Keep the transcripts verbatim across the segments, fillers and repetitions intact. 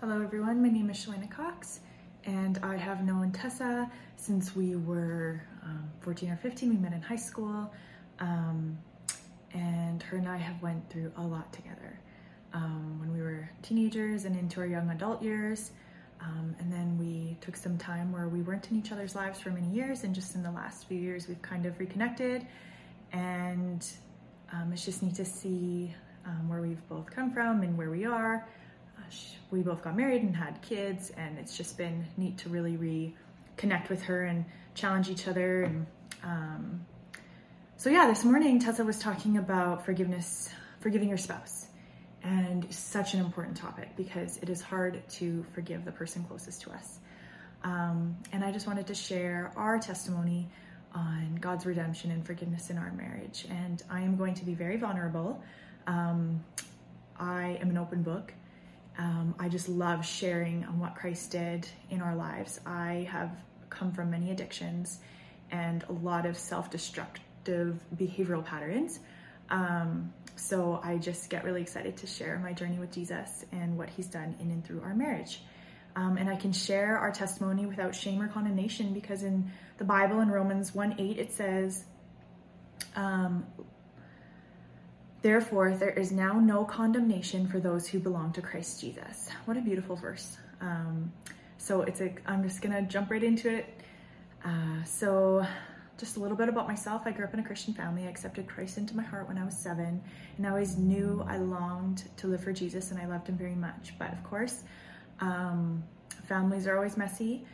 Hello everyone, my name is Shellayna Cox and I have known Tessa since we were um, fourteen or fifteen. We met in high school um, and her and I have went through a lot together um, when we were teenagers and into our young adult years. Um, and then we took some time where we weren't in each other's lives for many years, and just in the last few years we've kind of reconnected, and um, it's just neat to see um, where we've both come from and where we are. Uh, she, we both got married and had kids, and it's just been neat to really reconnect with her and challenge each other. And um, so yeah, this morning Tessa was talking about forgiveness, forgiving your spouse. And such an important topic, because it is hard to forgive the person closest to us. Um, and I just wanted to share our testimony on God's redemption and forgiveness in our marriage. And I am going to be very vulnerable. Um, I am an open book. Um, I just love sharing on what Christ did in our lives. I have come from many addictions and a lot of self-destructive behavioral patterns. Um, so I just get really excited to share my journey with Jesus and what he's done in and through our marriage. Um, and I can share our testimony without shame or condemnation, because in the Bible, in Romans one eight, it says, um, therefore, there is now no condemnation for those who belong to Christ Jesus. What a beautiful verse. Um, so it's a, I'm just going to jump right into it. Uh, so Just a little bit about myself. I grew up in a Christian family. I accepted Christ into my heart when I was seven, and I always knew I longed to live for Jesus, and I loved him very much. But of course, um, families are always messy,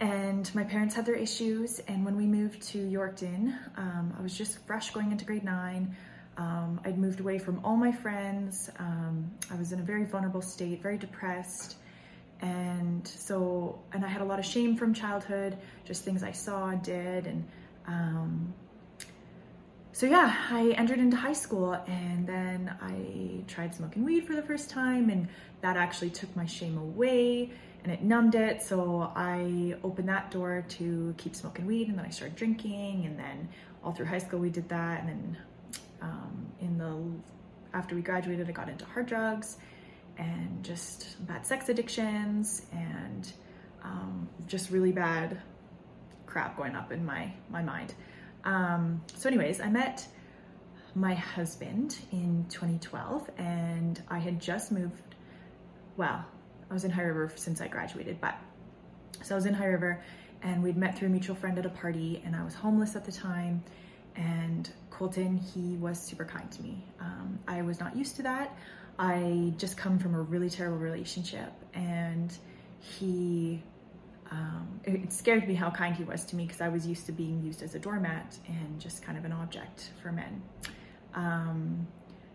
and my parents had their issues. And when we moved to Yorkton, um, I was just fresh going into grade nine. Um, I'd moved away from all my friends. Um, I was in a very vulnerable state, very depressed. And so, and I had a lot of shame from childhood, just things I saw and did. And um, so, yeah, I entered into high school, and then I tried smoking weed for the first time, and that actually took my shame away and it numbed it. So I opened that door to keep smoking weed, and then I started drinking, and then all through high school we did that. And then um, in the, after we graduated, I got into hard drugs and just bad sex addictions, and um, just really bad crap going up in my, my mind. Um, so anyways, I met my husband in twenty twelve, and I had just moved, well, I was in High River since I graduated, but so I was in High River, and we'd met through a mutual friend at a party, and I was homeless at the time. And Colton, he was super kind to me. Um, I was not used to that. I just come from a really terrible relationship, and he, um, it scared me how kind he was to me, because I was used to being used as a doormat and just kind of an object for men. Um,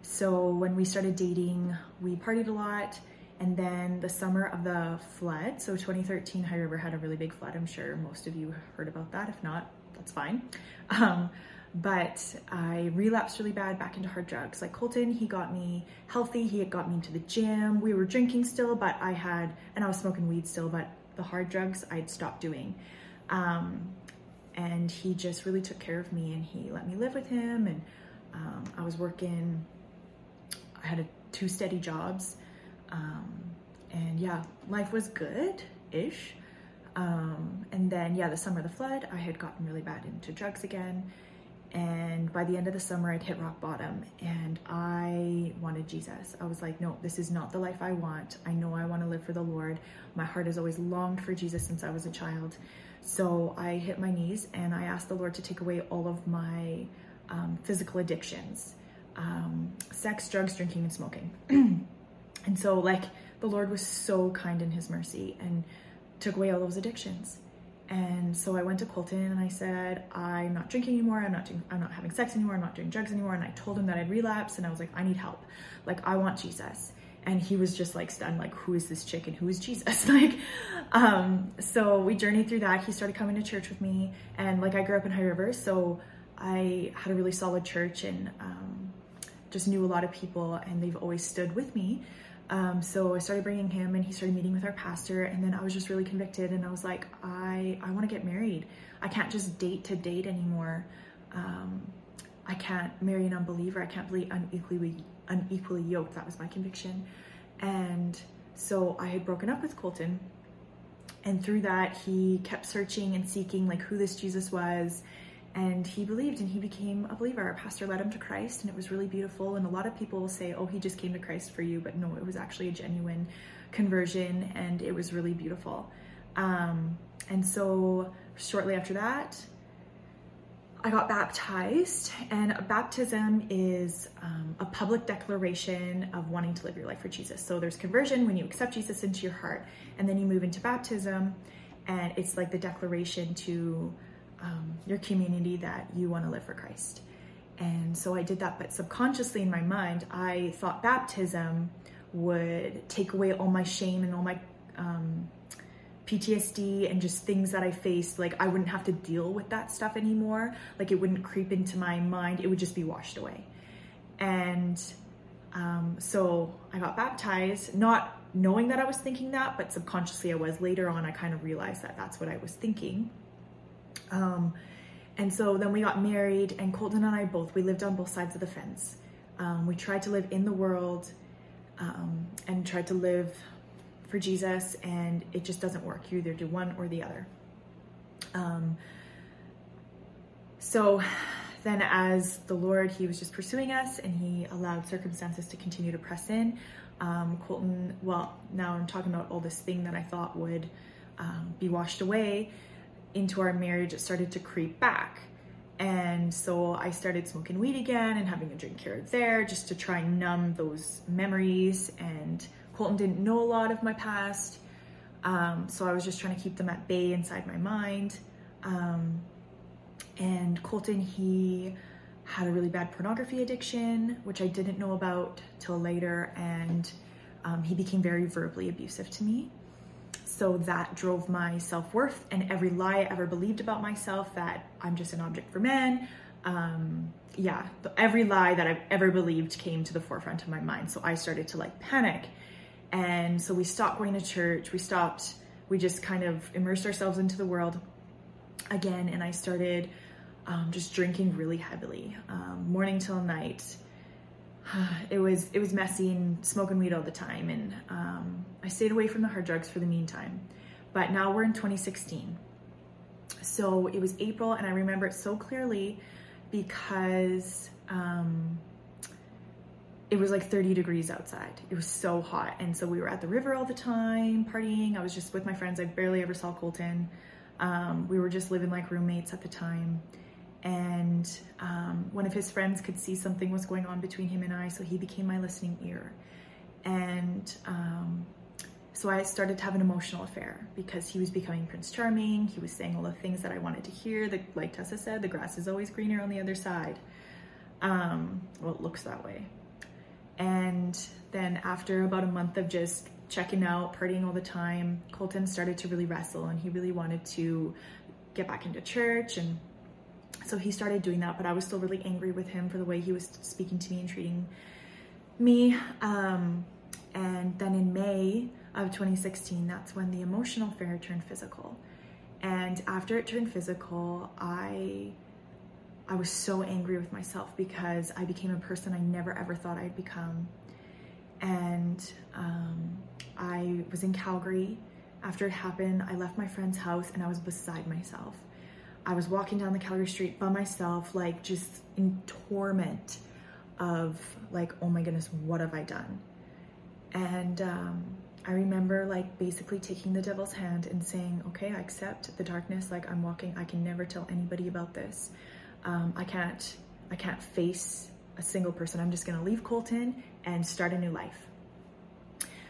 so when we started dating, we partied a lot. And then the summer of the flood, so twenty thirteen, High River had a really big flood. I'm sure most of you heard about that. If not, that's fine. Um, But I relapsed really bad back into hard drugs. Like Colton, he got me healthy. He had got me into the gym. We were drinking still, but I had, and I was smoking weed still, but the hard drugs I'd stopped doing. Um, and he just really took care of me, and he let me live with him. And um, I was working, I had a, two steady jobs. Um, and yeah, life was good-ish. Um, and then, yeah, the summer of the flood, I had gotten really bad into drugs again. And by the end of the summer, I'd hit rock bottom, and I wanted Jesus. I was like, no, this is not the life I want. I know I want to live for the Lord. My heart has always longed for Jesus since I was a child. So I hit my knees and I asked the Lord to take away all of my um, physical addictions, um, sex, drugs, drinking, and smoking. And so, like, the Lord was so kind in his mercy and took away all those addictions. And so I went to Colton and I said, I'm not drinking anymore. I'm not doing, I'm not having sex anymore. I'm not doing drugs anymore. And I told him that I'd relapsed, and I was like, I need help. Like, I want Jesus. And he was just like stunned, like, who is this chick and who is Jesus? Like, um, so we journeyed through that. He started coming to church with me, and like, I grew up in High River, so I had a really solid church, and um, just knew a lot of people, and they've always stood with me. Um, so I started bringing him, and he started meeting with our pastor, and then I was just really convicted, and I was like, I, I want to get married. I can't just date to date anymore. Um, I can't marry an unbeliever. I can't be unequally, unequally yoked. That was my conviction. And so I had broken up with Colton, and through that he kept searching and seeking like who this Jesus was, and he believed and he became a believer. Our pastor led him to Christ, and it was really beautiful. And a lot of people will say, oh, he just came to Christ for you, but no, it was actually a genuine conversion, and it was really beautiful. Um, and so shortly after that, I got baptized, and baptism is um, a public declaration of wanting to live your life for Jesus. So there's conversion when you accept Jesus into your heart, and then you move into baptism, and it's like the declaration to um, your community that you want to live for Christ. And so I did that, but subconsciously in my mind, I thought baptism would take away all my shame and all my um, P T S D and just things that I faced. Like I wouldn't have to deal with that stuff anymore. Like it wouldn't creep into my mind. It would just be washed away. And um, so I got baptized, not knowing that I was thinking that, but subconsciously I was. Later on, I kind of realized that that's what I was thinking. Um, and so then we got married, and Colton and I both, we lived on both sides of the fence. Um, we tried to live in the world um, and tried to live for Jesus, and it just doesn't work. You either do one or the other. Um, so then as the Lord, he was just pursuing us, and he allowed circumstances to continue to press in. Um, Colton, well, now I'm talking about all this thing that I thought would um, be washed away into our marriage. It started to creep back. And so I started smoking weed again and having a drink here and there just to try and numb those memories. And Colton didn't know a lot of my past, um, so I was just trying to keep them at bay inside my mind. Um, and Colton, he had a really bad pornography addiction, which I didn't know about till later, and um, he became very verbally abusive to me. So that drove my self-worth and every lie I ever believed about myself, that I'm just an object for men. Um, yeah, every lie that I've ever believed came to the forefront of my mind. So I started to like panic. And so we stopped going to church. We stopped, we just kind of immersed ourselves into the world again. And I started um, just drinking really heavily, um, morning till night. It was, it was messy, and smoking weed all the time. And um, I stayed away from the hard drugs for the meantime, but now we're in twenty sixteen. So it was April, and I remember it so clearly because um, it was like thirty degrees outside. It was so hot. And so we were at the river all the time, partying. I was just with my friends. I barely ever saw Colton. Um, we were just living like roommates at the time. And um, one of his friends could see something was going on between him and I, so he became my listening ear. And um, so I started to have an emotional affair because he was becoming Prince Charming. He was saying all the things that I wanted to hear. The, like Tessa said, the grass is always greener on the other side. Um, well, it looks that way. And then after about a month of just checking out, partying all the time, Colton started to really wrestle, and he really wanted to get back into church. And so he started doing that, but I was still really angry with him for the way he was speaking to me and treating me. Um, and then in May of twenty sixteen, that's when the emotional affair turned physical. And after it turned physical, I I was so angry with myself because I became a person I never ever thought I'd become. And um, I was in Calgary. After it happened, I left my friend's house, and I was beside myself. I was walking down the Calgary street by myself, like just in torment of like, oh my goodness, what have I done? And um, I remember like basically taking the devil's hand and saying, okay, I accept the darkness. Like I'm walking, I can never tell anybody about this. Um, I can't, I can't face a single person. I'm just going to leave Colton and start a new life.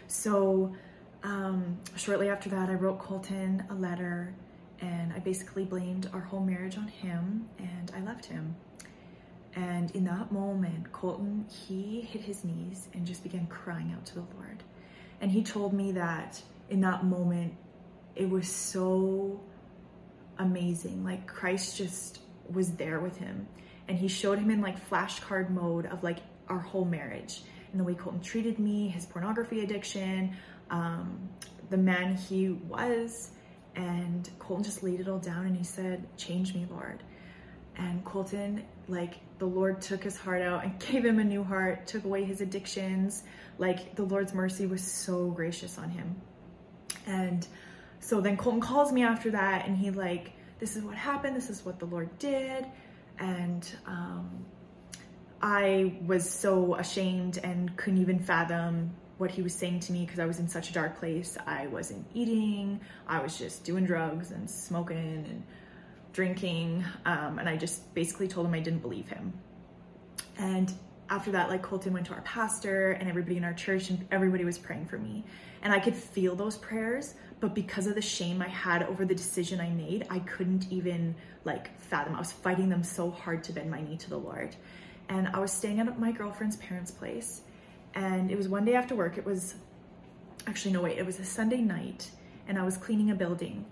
So um, shortly after that, I wrote Colton a letter, and I basically blamed our whole marriage on him, and I left him. And in that moment, Colton, he hit his knees and just began crying out to the Lord. And he told me that in that moment, it was so amazing. Like Christ just was there with him, and he showed him in like flashcard mode of like our whole marriage and the way Colton treated me, his pornography addiction, um, the man he was. And Colton just laid it all down, and he said, change me, Lord. And Colton like the Lord took his heart out and gave him a new heart, took away his addictions. Like the Lord's mercy was so gracious on him. And so then Colton calls me after that, and he like, this is what happened. This is what the Lord did. And um, I was so ashamed and couldn't even fathom what he was saying to me, because I was in such a dark place. I wasn't eating. I was just doing drugs and smoking and drinking. Um, and I just basically told him I didn't believe him. And after that, like Colton went to our pastor and everybody in our church, and everybody was praying for me. And I could feel those prayers, but because of the shame I had over the decision I made, I couldn't even like fathom. I was fighting them so hard to bend my knee to the Lord. And I was staying at my girlfriend's parents' place. And it was one day after work. It was actually, no wait, it was a Sunday night, and I was cleaning a building.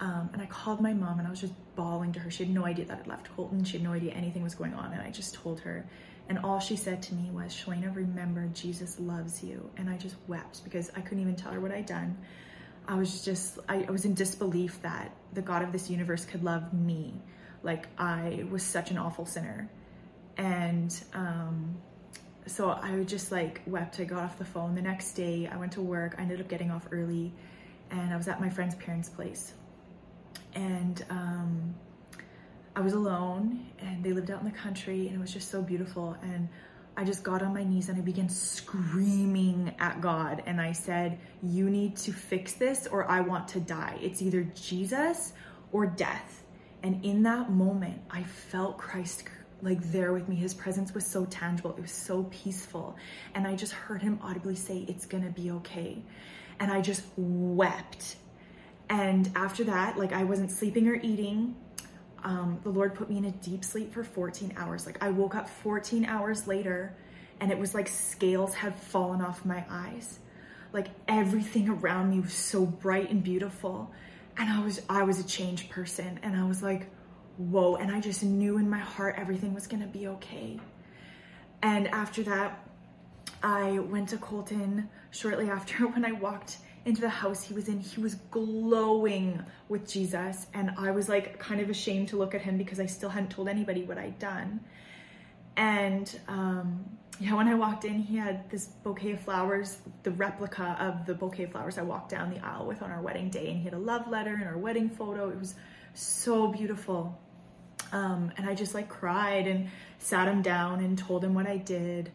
Um, and I called my mom, and I was just bawling to her. She had no idea that I'd left Colton. She had no idea anything was going on. And I just told her. And all she said to me was, Shellayna, remember, Jesus loves you. And I just wept because I couldn't even tell her what I'd done. I was just, I, I was in disbelief that the God of this universe could love me. Like, I was such an awful sinner. And um, so I just like wept. I got off the phone. The next day I went to work. I ended up getting off early, and I was at my friend's parents' place. And um, I was alone, and they lived out in the country, and it was just so beautiful. And I just got on my knees and I began screaming at God. And I said, you need to fix this, or I want to die. It's either Jesus or death. And in that moment, I felt Christ like there with me. His presence was so tangible. It was so peaceful. And I just heard him audibly say, it's going to be okay. And I just wept. And after that, like I wasn't sleeping or eating. Um, the Lord put me in a deep sleep for fourteen hours. Like I woke up fourteen hours later, and it was like scales had fallen off my eyes. Like everything around me was so bright and beautiful. And I was, I was a changed person. And I was like, whoa. And I just knew in my heart, everything was going to be okay. And after that, I went to Colton shortly after. When I walked into the house he was in, he was glowing with Jesus. And I was like kind of ashamed to look at him because I still hadn't told anybody what I'd done. And um, yeah, when I walked in, he had this bouquet of flowers, the replica of the bouquet of flowers I walked down the aisle with on our wedding day. And he had a love letter and our wedding photo. It was so beautiful. Um, and I just like cried and sat him down and told him what I did.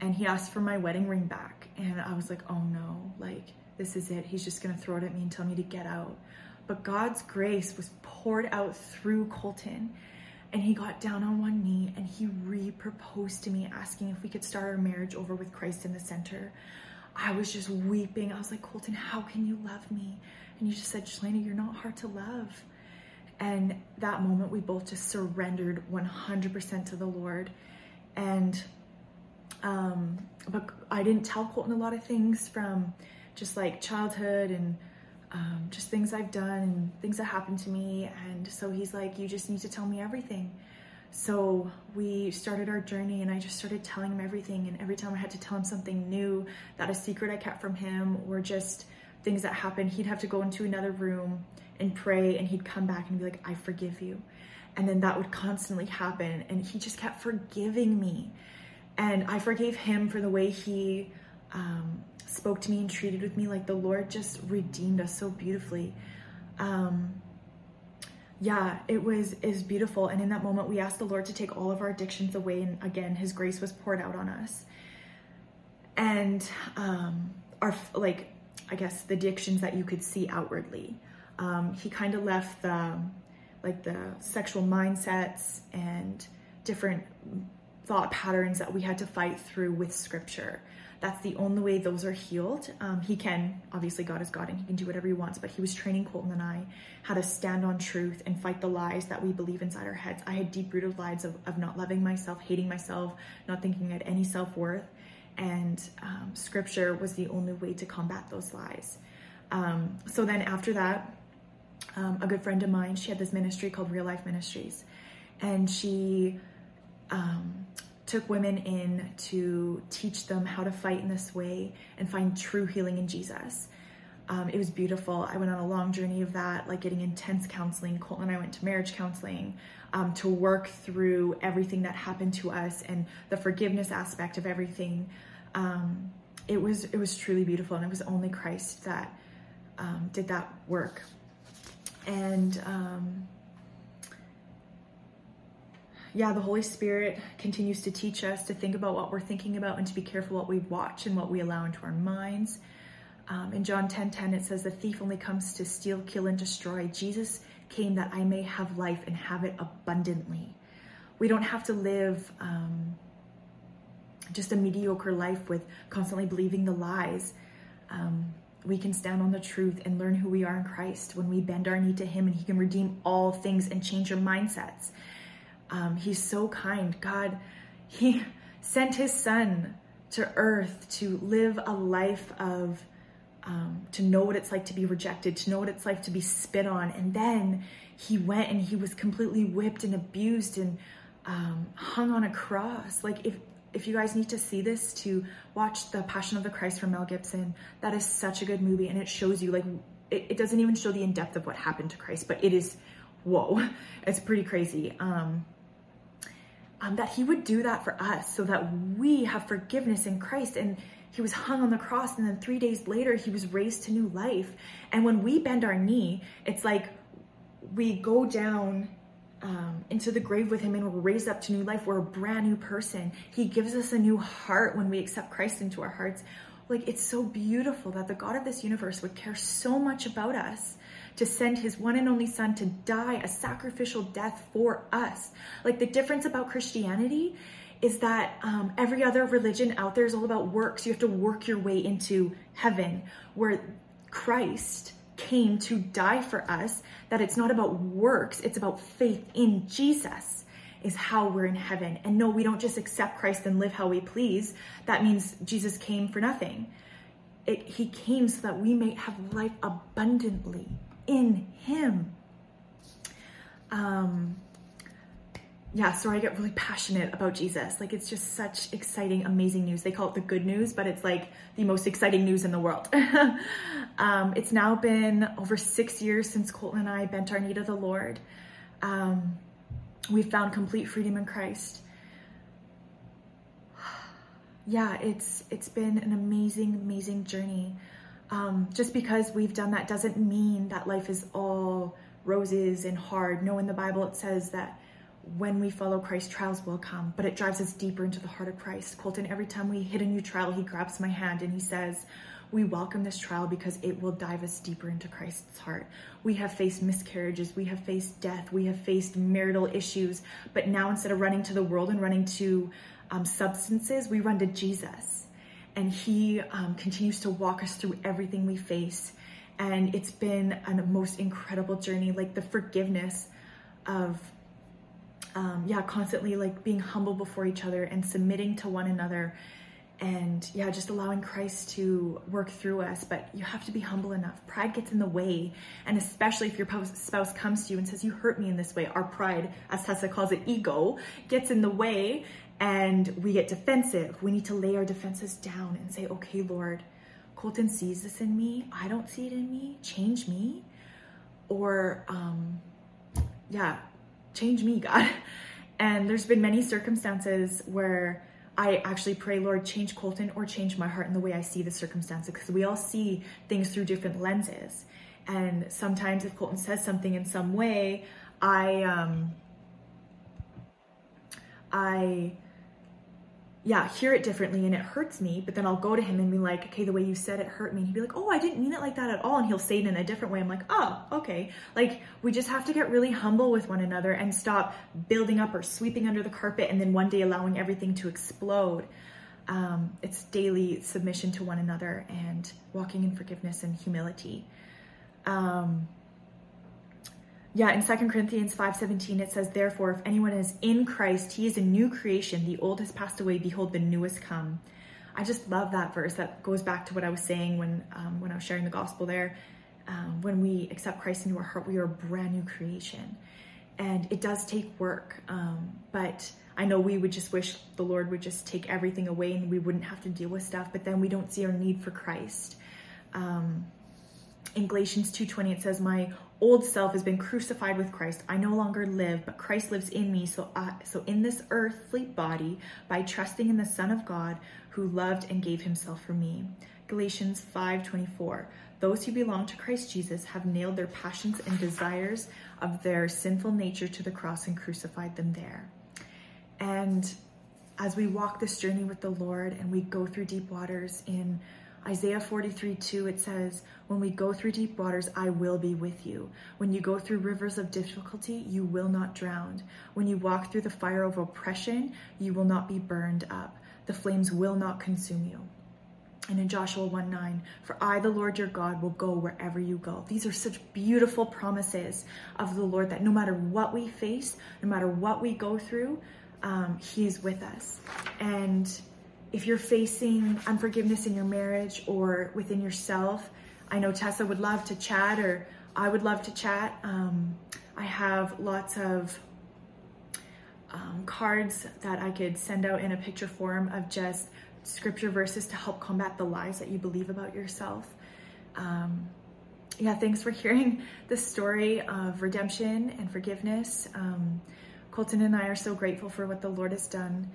And he asked for my wedding ring back. And I was like, oh no, like, this is it. He's just going to throw it at me and tell me to get out. But God's grace was poured out through Colton, and he got down on one knee and he re-proposed to me, asking if we could start our marriage over with Christ in the center. I was just weeping. I was like, Colton, how can you love me? And he just said, Shellayna, you're not hard to love. And that moment we both just surrendered one hundred percent to the Lord. And, um, but I didn't tell Colton a lot of things from just like childhood and um, just things I've done and things that happened to me. And so he's like, you just need to tell me everything. So we started our journey, and I just started telling him everything. And every time I had to tell him something new, that a secret I kept from him, or just things that happened, he'd have to go into another room and pray, and he'd come back and be like, I forgive you. And then that would constantly happen. And he just kept forgiving me. And I forgave him for the way he um, spoke to me and treated with me. Like the Lord just redeemed us so beautifully. Um, yeah, it was, it was beautiful. And in that moment, we asked the Lord to take all of our addictions away. And again, his grace was poured out on us. And um, our, like, I guess the addictions that you could see outwardly. Um, he kind of left the, like the sexual mindsets and different thought patterns that we had to fight through with scripture. That's the only way those are healed. Um, he can, obviously God is God and he can do whatever he wants, but he was training Colton and I how to stand on truth and fight the lies that we believe inside our heads. I had deep-rooted lies of, of not loving myself, hating myself, not thinking I had any self-worth. And um, scripture was the only way to combat those lies. Um, so then after that, um, a good friend of mine, she had this ministry called Real Life Ministries. And she... Um, took women in to teach them how to fight in this way and find true healing in Jesus. Um, it was beautiful. I went on a long journey of that, like getting intense counseling. Colton and I went to marriage counseling um, to work through everything that happened to us and the forgiveness aspect of everything. Um, it was it was truly beautiful, and it was only Christ that um, did that work. And um, yeah, the Holy Spirit continues to teach us to think about what we're thinking about and to be careful what we watch and what we allow into our minds. Um, in John ten ten, it says, "The thief only comes to steal, kill, and destroy. Jesus came that I may have life and have it abundantly." We don't have to live um, just a mediocre life with constantly believing the lies. Um, we can stand on the truth and learn who we are in Christ when we bend our knee to Him, and He can redeem all things and change your mindsets. Um, he's so kind. God, He sent His Son to earth to live a life of Um, to know what it's like to be rejected, to know what it's like to be spit on. And then He went and He was completely whipped and abused and um, hung on a cross. Like, if if you guys need to see this, to watch The Passion of the Christ from Mel Gibson. That is such a good movie, and it shows you, like, it, it doesn't even show the in-depth of what happened to Christ, but it is, whoa, it's pretty crazy. Um, um, that He would do that for us so that we have forgiveness in Christ, and He was hung on the cross, and then three days later, He was raised to new life. And when we bend our knee, it's like we go down um, into the grave with Him, and we're raised up to new life. We're a brand new person. He gives us a new heart when we accept Christ into our hearts. Like, it's so beautiful that the God of this universe would care so much about us to send His one and only Son to die a sacrificial death for us. Like, the difference about Christianity is that um, every other religion out there is all about works. You have to work your way into heaven, where Christ came to die for us, that it's not about works, it's about faith in Jesus is how we're in heaven. And no, we don't just accept Christ and live how we please. That means Jesus came for nothing. It, he came so that we may have life abundantly in Him. Um... Yeah, so I get really passionate about Jesus. Like, it's just such exciting, amazing news. They call it the good news, but it's like the most exciting news in the world. um, it's now been over six years since Colton and I bent our knee to the Lord. Um, we found complete freedom in Christ. Yeah, it's it's been an amazing, amazing journey. Um, just because we've done that doesn't mean that life is all roses and hard. No, in the Bible it says that when we follow Christ, trials will come, but it drives us deeper into the heart of Christ. Colton, every time we hit a new trial, he grabs my hand and he says, "We welcome this trial because it will dive us deeper into Christ's heart." We have faced miscarriages, we have faced death, we have faced marital issues, but now instead of running to the world and running to um, substances, we run to Jesus. And He um, continues to walk us through everything we face. And it's been a most incredible journey, like the forgiveness of Um, yeah, constantly like being humble before each other and submitting to one another, and yeah, just allowing Christ to work through us. But you have to be humble enough. Pride gets in the way, and especially if your spouse comes to you and says, "You hurt me in this way," our pride, as Tessa calls it, ego, gets in the way, and we get defensive. We need to lay our defenses down and say, "Okay, Lord, Colton sees this in me. I don't see it in me. Change me," or um, yeah. Change me, God. And there's been many circumstances where I actually pray, "Lord, change Colton or change my heart in the way I see the circumstances," because we all see things through different lenses. And sometimes if Colton says something in some way, I, um, I, yeah, hear it differently and it hurts me, but then I'll go to him and be like, "Okay, the way you said it hurt me." And he'd be like, "Oh, I didn't mean it like that at all." And he'll say it in a different way. I'm like, "Oh, okay." Like, we just have to get really humble with one another and stop building up or sweeping under the carpet and then one day allowing everything to explode. Um, it's daily submission to one another and walking in forgiveness and humility. Um, Yeah, in Second Corinthians five seventeen, it says, "Therefore, if anyone is in Christ, he is a new creation. The old has passed away. Behold, the new has come." I just love that verse. That goes back to what I was saying when um, when I was sharing the gospel there. Um, when we accept Christ into our heart, we are a brand new creation. And it does take work. Um, but I know we would just wish the Lord would just take everything away and we wouldn't have to deal with stuff. But then we don't see our need for Christ. Um in Galatians two twenty, it says, my old self has been crucified with Christ. I no longer live, but Christ lives in me. So I, so in this earthly body, by trusting in the Son of God, who loved and gave himself for me. Galatians five twenty-four, those who belong to Christ Jesus have nailed their passions and desires of their sinful nature to the cross and crucified them there. And as we walk this journey with the Lord and we go through deep waters, in Isaiah forty-three two, it says, when we go through deep waters, I will be with you. When you go through rivers of difficulty, you will not drown. When you walk through the fire of oppression, you will not be burned up. The flames will not consume you. And in Joshua one nine, for I, the Lord your God, will go wherever you go. These are such beautiful promises of the Lord that no matter what we face, no matter what we go through, um, he is with us. And if you're facing unforgiveness in your marriage or within yourself, I know Tessa would love to chat, or I would love to chat. Um, I have lots of um, cards that I could send out in a picture form of just scripture verses to help combat the lies that you believe about yourself. Um, yeah, thanks for hearing the story of redemption and forgiveness. Um, Colton and I are so grateful for what the Lord has done.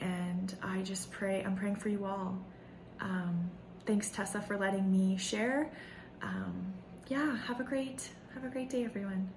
And I just pray, I'm praying for you all. Um, thanks, Tessa, for letting me share. Um, yeah, have a great, have a great day, everyone.